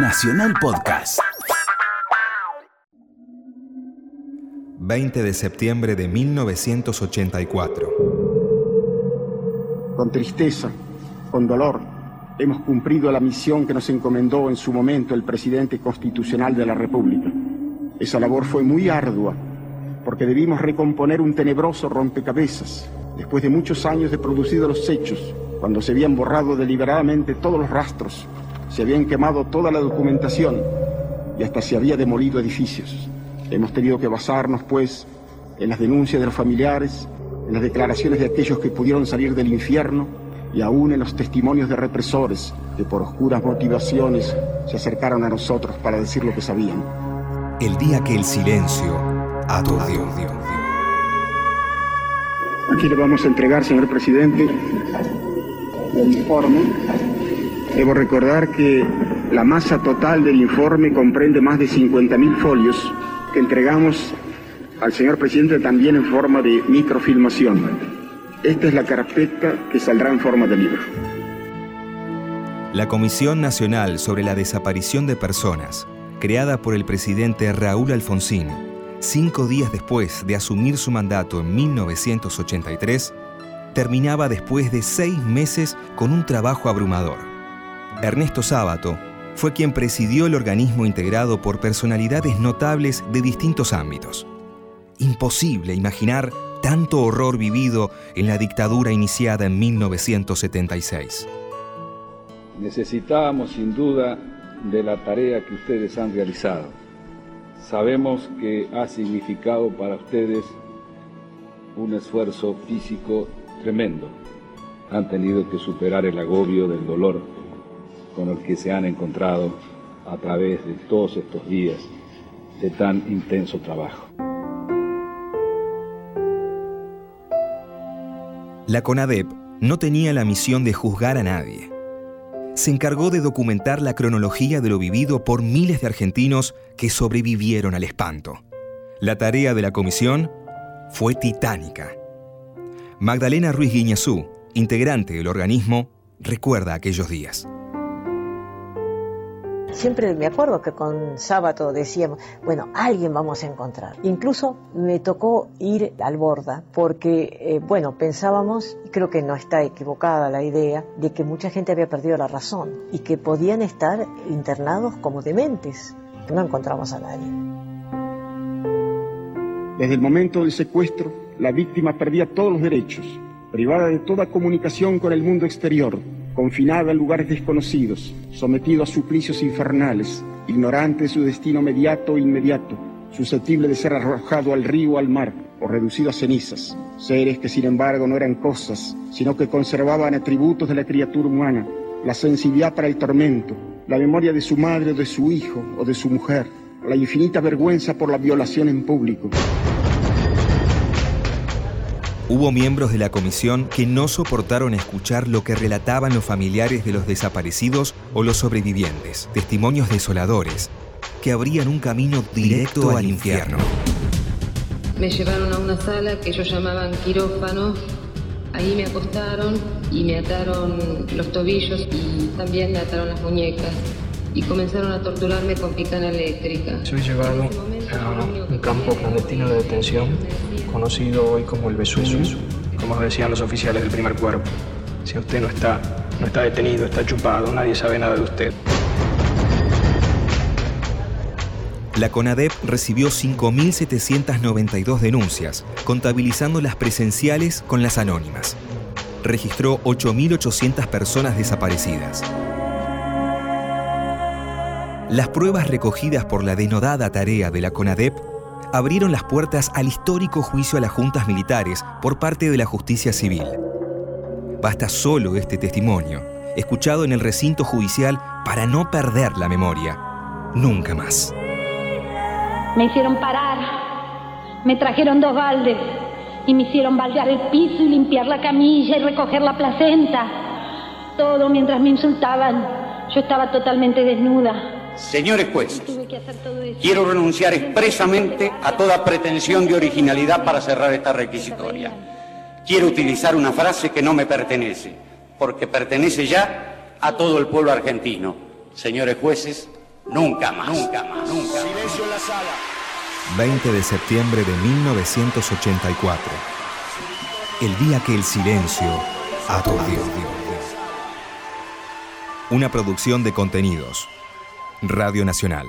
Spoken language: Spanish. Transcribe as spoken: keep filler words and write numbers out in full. Nacional Podcast. veinte de septiembre de mil novecientos ochenta y cuatro. Con tristeza, con dolor, hemos cumplido la misión que nos encomendó en su momento el presidente constitucional de la República. Esa labor fue muy ardua, porque debimos recomponer un tenebroso rompecabezas, después de muchos años de producidos los hechos, cuando se habían borrado deliberadamente todos los rastros, se habían quemado toda la documentación y hasta se había demolido edificios. Hemos tenido que basarnos, pues, en las denuncias de los familiares, en las declaraciones de aquellos que pudieron salir del infierno y aún en los testimonios de represores que por oscuras motivaciones se acercaron a nosotros para decir lo que sabían. El día que el silencio aturdió. Aquí le vamos a entregar, señor presidente, el informe. Debo recordar que la masa total del informe comprende más de cincuenta mil folios que entregamos al señor presidente también en forma de microfilmación. Esta es la carpeta que saldrá en forma de libro. La Comisión Nacional sobre la Desaparición de Personas, creada por el presidente Raúl Alfonsín, cinco días después de asumir su mandato en mil novecientos ochenta y tres, terminaba después de seis meses con un trabajo abrumador. Ernesto Sábato fue quien presidió el organismo integrado por personalidades notables de distintos ámbitos. Imposible imaginar tanto horror vivido en la dictadura iniciada en mil novecientos setenta y seis. Necesitábamos sin duda de la tarea que ustedes han realizado. Sabemos que ha significado para ustedes un esfuerzo físico tremendo. Han tenido que superar el agobio del dolor con el que se han encontrado a través de todos estos días de tan intenso trabajo. La CONADEP no tenía la misión de juzgar a nadie. Se encargó de documentar la cronología de lo vivido por miles de argentinos que sobrevivieron al espanto. La tarea de la comisión fue titánica. Magdalena Ruiz Guiñazú, integrante del organismo, recuerda aquellos días. Siempre me acuerdo que con Sábato decíamos, bueno, alguien vamos a encontrar. Incluso me tocó ir al Borda porque, eh, bueno, pensábamos, y creo que no está equivocada la idea, de que mucha gente había perdido la razón y que podían estar internados como dementes. No encontramos a nadie. Desde el momento del secuestro, la víctima perdía todos los derechos, privada de toda comunicación con el mundo exterior, confinada a lugares desconocidos, sometido a suplicios infernales, ignorante de su destino mediato e inmediato, susceptible de ser arrojado al río o al mar, o reducido a cenizas. Seres que, sin embargo, no eran cosas, sino que conservaban atributos de la criatura humana, la sensibilidad para el tormento, la memoria de su madre o de su hijo o de su mujer, la infinita vergüenza por la violación en público. Hubo miembros de la comisión que no soportaron escuchar lo que relataban los familiares de los desaparecidos o los sobrevivientes, testimonios desoladores, que abrían un camino directo, directo al infierno. Me llevaron a una sala que ellos llamaban quirófano, ahí me acostaron y me ataron los tobillos y también me ataron las muñecas y comenzaron a torturarme con picana eléctrica. Soy llevado a un campo clandestino de detención, conocido hoy como el Vesubio, como decían los oficiales del primer cuerpo. Si usted no está, no está detenido, está chupado, nadie sabe nada de usted. La CONADEP recibió cinco mil setecientas noventa y dos denuncias, contabilizando las presenciales con las anónimas. Registró ocho mil ochocientas personas desaparecidas. Las pruebas recogidas por la denodada tarea de la CONADEP abrieron las puertas al histórico juicio a las juntas militares por parte de la justicia civil. Basta solo este testimonio, escuchado en el recinto judicial, para no perder la memoria. Nunca más. Me hicieron parar, me trajeron dos baldes y me hicieron baldear el piso y limpiar la camilla y recoger la placenta. Todo mientras me insultaban. Yo estaba totalmente desnuda. Señores jueces, quiero renunciar expresamente a toda pretensión de originalidad para cerrar esta requisitoria. Quiero utilizar una frase que no me pertenece, porque pertenece ya a todo el pueblo argentino. Señores jueces, Nunca más, nunca más, nunca. Silencio en la sala. veinte de septiembre de mil novecientos ochenta y cuatro. El día que el silencio aturdió. Una producción de contenidos. Radio Nacional.